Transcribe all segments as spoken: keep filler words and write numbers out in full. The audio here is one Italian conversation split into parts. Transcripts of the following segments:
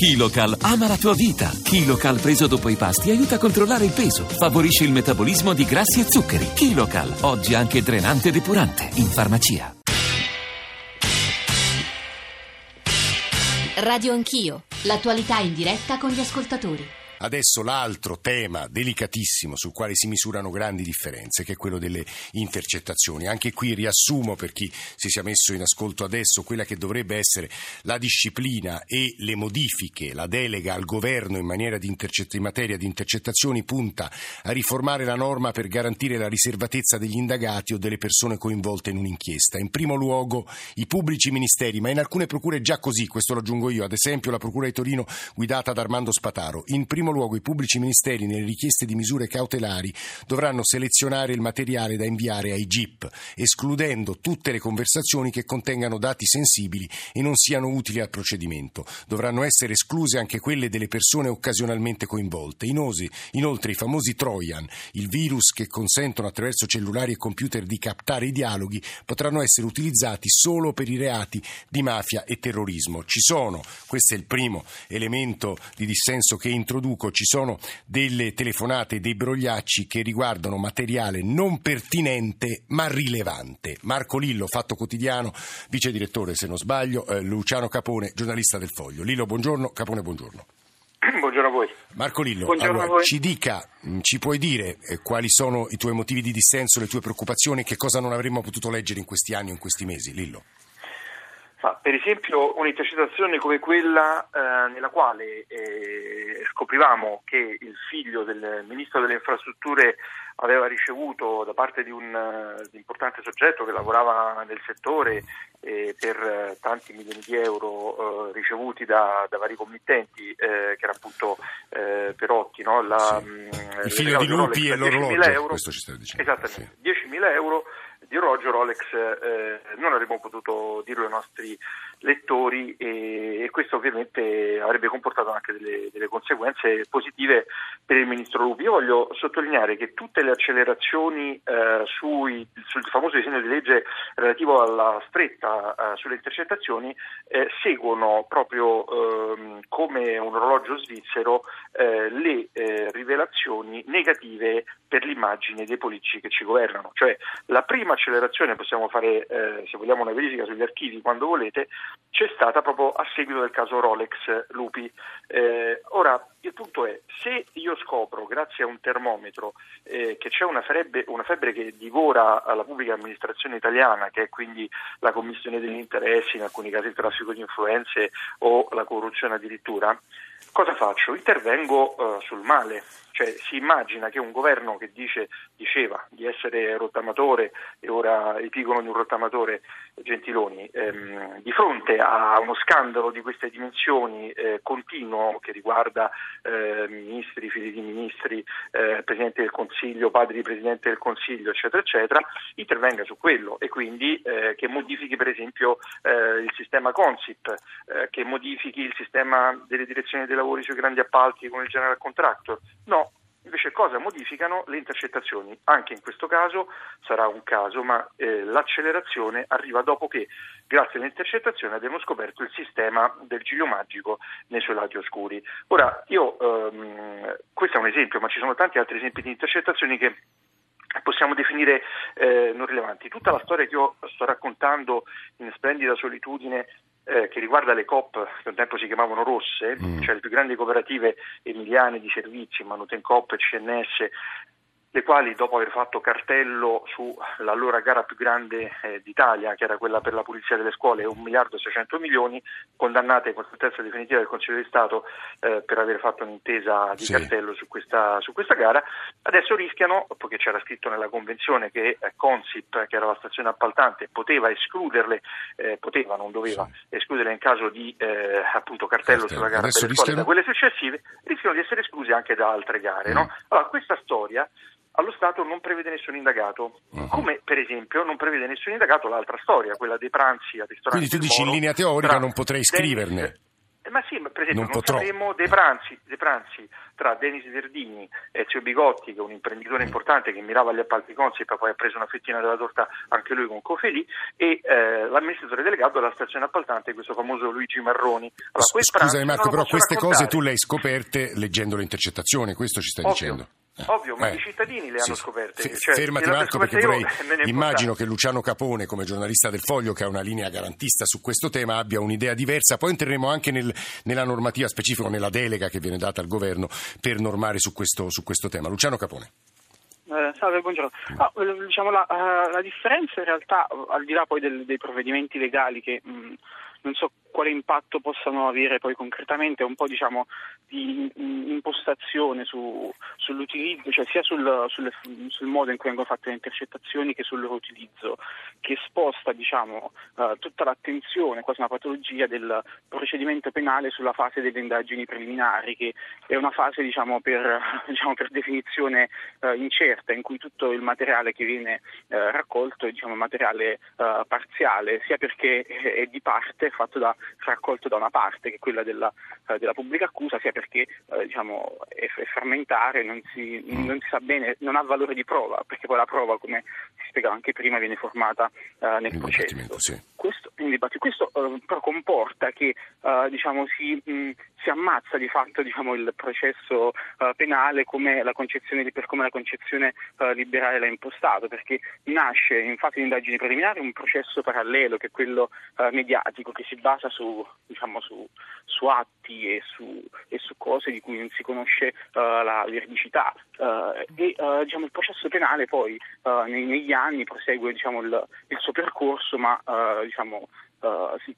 Kilocal, ama la tua vita. Kilocal preso dopo i pasti aiuta a controllare il peso, favorisce il metabolismo di grassi e zuccheri. Kilocal, oggi anche drenante e depurante, in farmacia. Radio Anch'io, l'attualità in diretta con gli ascoltatori. Adesso l'altro tema delicatissimo sul quale si misurano grandi differenze, che è quello delle intercettazioni. Anche qui riassumo, per chi si sia messo in ascolto adesso, quella che dovrebbe essere la disciplina e le modifiche. La delega al governo in, maniera di intercett- in materia di intercettazioni punta a riformare la norma per garantire la riservatezza degli indagati o delle persone coinvolte in un'inchiesta. In primo luogo i pubblici ministeri, ma in alcune procure è già così, questo lo aggiungo io, ad esempio la procura di Torino guidata da Armando Spataro. In primo luogo i pubblici ministeri nelle richieste di misure cautelari dovranno selezionare il materiale da inviare ai G I P, escludendo tutte le conversazioni che contengano dati sensibili e non siano utili al procedimento. Dovranno essere escluse anche quelle delle persone occasionalmente coinvolte. Inoltre i famosi Trojan, il virus che consentono attraverso cellulari e computer di captare i dialoghi, potranno essere utilizzati solo per i reati di mafia e terrorismo. Ci sono, questo è il primo elemento di dissenso che introduco, ci sono delle telefonate, dei brogliacci che riguardano materiale non pertinente ma rilevante. Marco Lillo, Fatto Quotidiano, vice direttore se non sbaglio, eh, Luciano Capone, giornalista del Foglio. Lillo buongiorno, Capone buongiorno. Buongiorno a voi. Marco Lillo, allora, a voi. Ci dica, ci puoi dire eh, quali sono i tuoi motivi di dissenso, le tue preoccupazioni, che cosa non avremmo potuto leggere in questi anni o in questi mesi, Lillo? Ma per esempio un'intercettazione come quella eh, nella quale eh, scoprivamo che il figlio del ministro delle infrastrutture aveva ricevuto da parte di un uh, importante soggetto che lavorava nel settore eh, per uh, tanti milioni di euro uh, ricevuti da, da vari committenti, eh, che era appunto eh, Perotti, no? La, sì. mh, il figlio di Lupi e l'orologio, questo ci stai dicendo. Esattamente, sì. diecimila euro. Di orologio Rolex, eh, non avremmo potuto dirlo ai nostri lettori, e, e questo ovviamente avrebbe comportato anche delle, delle conseguenze positive per il ministro Lupi. Io voglio sottolineare che tutte le accelerazioni eh, sui, sul famoso disegno di legge relativo alla stretta eh, sulle intercettazioni eh, seguono proprio eh, come un orologio svizzero eh, le eh, rivelazioni negative per l'immagine dei politici che ci governano. Cioè la prima accelerazione, possiamo fare eh, se vogliamo una verifica sugli archivi quando volete, c'è stata proprio a seguito del caso Rolex Lupi. Eh, ora il punto è, se io scopro grazie a un termometro eh, che c'è una febbre, una febbre che divora la pubblica amministrazione italiana, che è quindi la commissione degli interessi, in alcuni casi il traffico di influenze o la corruzione addirittura, cosa faccio? Intervengo eh, sul male. Cioè si immagina che un governo che dice diceva di essere rottamatore, e ora epigono di un rottamatore Gentiloni, ehm, di fronte a uno scandalo di queste dimensioni eh, continuo che riguarda eh, ministri, figli di ministri, eh, Presidente del Consiglio, padri di Presidente del Consiglio, eccetera eccetera, intervenga su quello, e quindi eh, che modifichi per esempio eh, il sistema Consip, eh, che modifichi il sistema delle direzioni dei lavori sui grandi appalti con il general contractor. No. Invece cosa modificano? Le intercettazioni. Anche in questo caso sarà un caso, ma eh, l'accelerazione arriva dopo che, grazie all'intercettazione, abbiamo scoperto il sistema del giglio magico nei suoi lati oscuri. Ora, io ehm, questo è un esempio, ma ci sono tanti altri esempi di intercettazioni che possiamo definire eh, non rilevanti. Tutta la storia che io sto raccontando in splendida solitudine, Eh, che riguarda le Coop, che un tempo si chiamavano rosse, mm. cioè le più grandi cooperative emiliane di servizi, Manutencoop e C N S, le quali dopo aver fatto cartello sull'allora gara più grande eh, d'Italia, che era quella per la pulizia delle scuole, un miliardo e seicento milioni, condannate con sentenza definitiva del Consiglio di Stato eh, per aver fatto un'intesa di sì. cartello su questa su questa gara, adesso rischiano, perché c'era scritto nella convenzione che eh, Consip, che era la stazione appaltante, poteva escluderle, eh, poteva, non doveva, sì. escluderle in caso di eh, appunto cartello sì. sulla gara adesso per le rischiano... scuole, da quelle successive rischiano di essere escluse anche da altre gare. Mm. No? Allora questa storia allo Stato non prevede nessun indagato, uh-huh. come per esempio non prevede nessun indagato l'altra storia, quella dei pranzi a ristoranti. Quindi tu dici, in linea teorica non potrei scriverne. Ma sì, ma per esempio non, non faremo dei pranzi, dei pranzi tra Denis Verdini e Ciro Bigotti, che è un imprenditore importante che mirava agli appalti Consip e poi ha preso una fettina della torta anche lui con Cofelì, e eh, l'amministratore delegato della stazione appaltante, questo famoso Luigi Marroni. Allora, S- scusami Marco, però queste raccontare. cose tu le hai scoperte leggendo le intercettazioni, questo ci stai Ovvio. dicendo? Ovvio, ma eh, i cittadini le sì, hanno scoperte. F- cioè, fermati Marco, perché vorrei, immagino che Luciano Capone, come giornalista del Foglio, che ha una linea garantista su questo tema, abbia un'idea diversa. Poi entreremo anche nel, nella normativa specifica, nella delega che viene data al governo per normare su questo, su questo tema. Luciano Capone. Eh, salve, buongiorno. Ah, diciamo la, la differenza in realtà, al di là poi del, dei provvedimenti legali che... Mh, non so quale impatto possano avere poi concretamente, un po' diciamo di impostazione su, sull'utilizzo, cioè sia sul, sul, sul modo in cui vengono fatte le intercettazioni che sul loro utilizzo, che sposta diciamo eh, tutta l'attenzione, quasi una patologia del procedimento penale sulla fase delle indagini preliminari, che è una fase diciamo per, diciamo, per definizione eh, incerta, in cui tutto il materiale che viene eh, raccolto è diciamo materiale eh, parziale, sia perché è di parte, fatto da raccolto da una parte che è quella della, eh, della pubblica accusa, sia perché eh, diciamo è, è frammentare, non si, mm. non si sa bene, non ha valore di prova, perché poi la prova, come si spiegava anche prima, viene formata eh, nel in processo. Sì. Questo, in questo eh, però comporta che eh, diciamo si, mh, si ammazza di fatto diciamo il processo eh, penale come la concezione di, per come la concezione eh, liberale l'ha impostato, perché nasce in fase di indagini preliminari un processo parallelo che è quello eh, mediatico, che si basa su diciamo su, su atti e su, e su cose di cui non si conosce uh, la veridicità uh, e uh, diciamo il processo penale poi uh, nei, negli anni prosegue diciamo il, il suo percorso, ma uh, diciamo uh, si,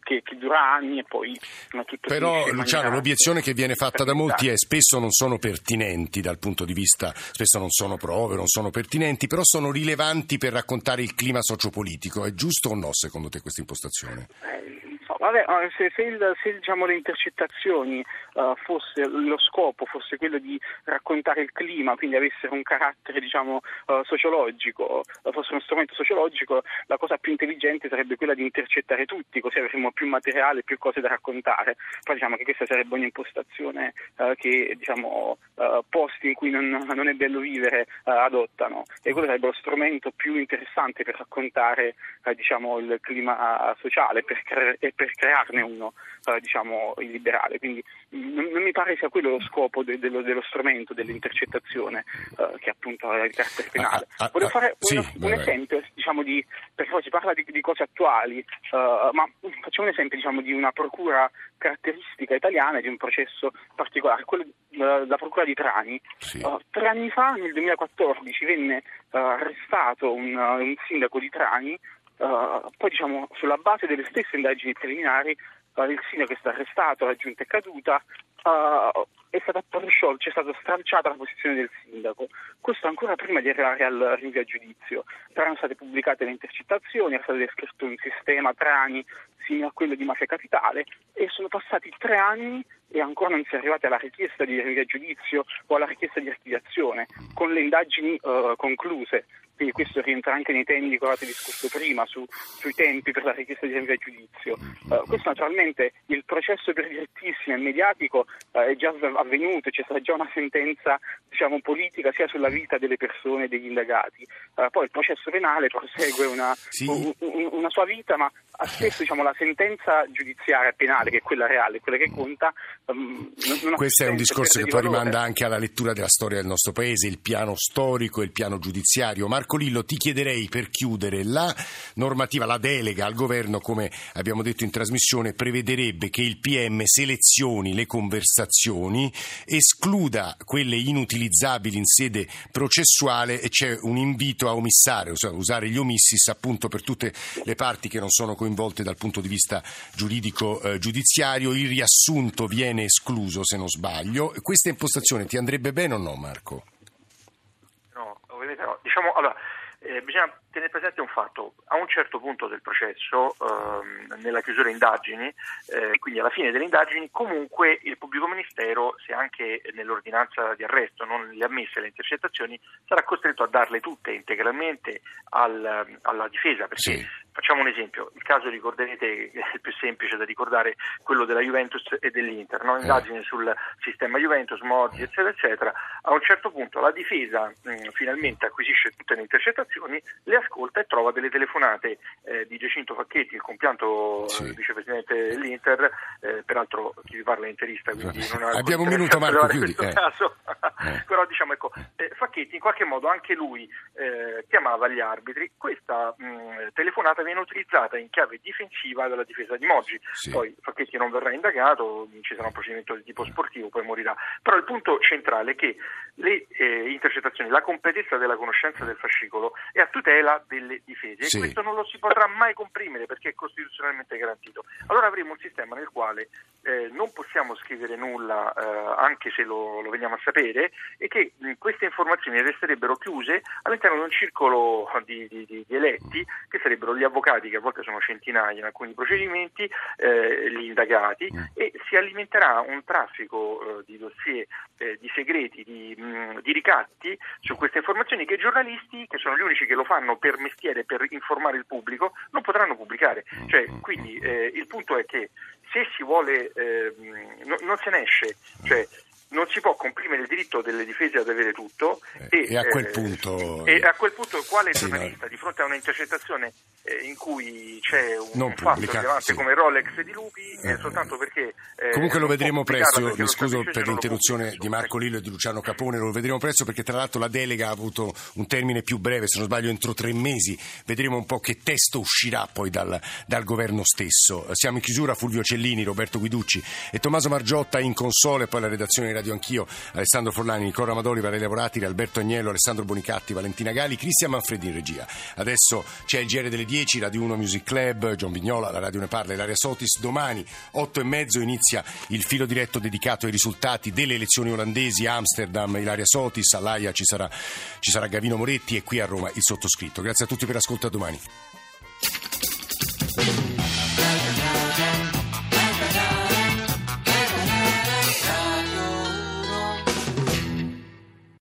Che, che dura anni e poi... Tutto Però Luciano, l'obiezione che viene fatta da molti è spesso non sono pertinenti dal punto di vista, spesso non sono prove, non sono pertinenti, però sono rilevanti per raccontare il clima sociopolitico. È giusto o no secondo te questa impostazione? Eh, Vabbè, se, se, il, se diciamo le intercettazioni uh, fosse lo scopo fosse quello di raccontare il clima, quindi avessero un carattere diciamo uh, sociologico, uh, fosse uno strumento sociologico, la cosa più intelligente sarebbe quella di intercettare tutti, così avremmo più materiale, più cose da raccontare. Poi diciamo che questa sarebbe un'impostazione uh, che diciamo uh, posti in cui non, non è bello vivere uh, adottano, e quello sarebbe lo strumento più interessante per raccontare uh, diciamo il clima uh, sociale, per creare e per crearne uno, diciamo, illiberale. Quindi non, non mi pare sia quello lo scopo de, dello, dello strumento dell'intercettazione, eh, che appunto è il carattere penale. Ah, ah, Volevo fare sì, un, un esempio, diciamo, di, perché poi si parla di, di cose attuali, uh, ma facciamo un esempio, diciamo, di una procura caratteristica italiana, di un processo particolare, quello uh, la procura di Trani. Sì. Uh, tre anni fa, nel duemilaquattordici, venne uh, arrestato un, uh, un sindaco di Trani. Uh, poi diciamo sulla base delle stesse indagini preliminari uh, il sindaco è stato arrestato, la giunta è caduta, uh, è stata prosciolta, c'è stata stralciata la posizione del sindaco, questo ancora prima di arrivare al rinvio a giudizio. Erano state pubblicate le intercettazioni, era stato descritto un sistema Trani simile a quello di Mafia Capitale, e sono passati tre anni e ancora non si è arrivati alla richiesta di rinvio a giudizio o alla richiesta di archiviazione, con le indagini uh, concluse. Quindi questo rientra anche nei temi di cui avevate discusso prima, su, sui tempi per la richiesta di rinvio a giudizio. Uh, questo naturalmente, il processo per direttissimo e mediatico uh, è già avvenuto, c'è stata già una sentenza diciamo politica sia sulla vita delle persone e degli indagati. Uh, poi il processo penale prosegue una, sì. u, u, una sua vita, ma spesso diciamo, la sentenza giudiziaria penale, che è quella reale, quella che conta, um, non questo è un discorso che di poi valore. Rimanda anche alla lettura della storia del nostro paese, il piano storico e il piano giudiziario. Marco Marco Lillo, ti chiederei, per chiudere, la normativa, la delega al governo, come abbiamo detto in trasmissione, prevederebbe che il P M selezioni le conversazioni, escluda quelle inutilizzabili in sede processuale, e c'è un invito a omissare, usare gli omissis appunto per tutte le parti che non sono coinvolte dal punto di vista giuridico eh, giudiziario, il riassunto viene escluso se non sbaglio. Questa impostazione ti andrebbe bene o no, Marco? No, ovviamente no. Diciamo, allora, eh, bisogna tenere presente un fatto: a un certo punto del processo, ehm, nella chiusura indagini, eh, quindi alla fine delle indagini, comunque il pubblico ministero, se anche nell'ordinanza di arresto non le ha ammesse le intercettazioni, sarà costretto a darle tutte integralmente al, alla difesa, perché sì. Facciamo un esempio, il caso, ricorderete, è il più semplice da ricordare, quello della Juventus e dell'Inter, no? Indagini eh. sul sistema Juventus, Moggi, eccetera, eccetera. A un certo punto la difesa mh, finalmente acquisisce tutte le intercettazioni, le ascolta e trova delle telefonate eh, di Giacinto Facchetti, il compianto sì. vicepresidente dell'Inter, eh, peraltro chi vi parla è interista, quindi non ha abbiamo un minuto, Marco, chiudi. Eh. Caso. Eh. Però diciamo, ecco, eh, Facchetti in qualche modo anche lui eh, chiamava gli arbitri. Questa mh, telefonata viene utilizzata in chiave difensiva dalla difesa di Moggi, sì. poi Facchetti non verrà indagato, ci sarà un procedimento di tipo sportivo, poi morirà. Però il punto centrale è che le eh, intercettazioni, la completezza della conoscenza del fascicolo è a tutela delle difese sì. e questo non lo si potrà mai comprimere perché è costituzionalmente garantito. Allora avremo un sistema nel quale eh, non possiamo scrivere nulla eh, anche se lo, lo veniamo a sapere, e che mh, queste informazioni resterebbero chiuse all'interno di un circolo di, di, di, di eletti, che sarebbero gli avvocati, che a volte sono centinaia in alcuni procedimenti, eh, gli indagati, mm. e si alimenterà un traffico eh, di dossier, eh, di segreti, di, mh, di ricatti su queste informazioni che i giornalisti, che sono gli unici che lo fanno per mestiere, per informare il pubblico, non potranno pubblicare. Cioè, quindi eh, il punto è che se si vuole, eh, no, non se ne esce, cioè non si può comprimere il diritto delle difese ad avere tutto, e, e, a, quel eh, punto... e a quel punto quale sì, giornalista no. di fronte a un'intercettazione eh, in cui c'è un, un fatto rilevante sì. come Rolex di Lupi eh, eh, soltanto perché eh, comunque lo vedremo presto. Io mi scuso per l'interruzione di Marco Lillo e di Luciano Capone, lo vedremo presto perché tra l'altro la delega ha avuto un termine più breve, se non sbaglio entro tre mesi vedremo un po' che testo uscirà poi dal, dal governo stesso. Siamo in chiusura. Fulvio Cellini, Roberto Guiducci e Tommaso Margiotta in console, poi la redazione Radio Anch'io, Alessandro Forlani, Nicola Madoli, Valeria Voratili, Alberto Agnello, Alessandro Bonicatti, Valentina Gali, Cristian Manfredi in regia. Adesso c'è il G R delle dieci, Radio uno Music Club, John Vignola, la radio ne parla, Ilaria Sotis. Domani otto e mezzo inizia il filo diretto dedicato ai risultati delle elezioni olandesi, Amsterdam, Ilaria Sotis, all'Aia ci sarà, ci sarà Gavino Moretti e qui a Roma il sottoscritto. Grazie a tutti per l'ascolto, a domani.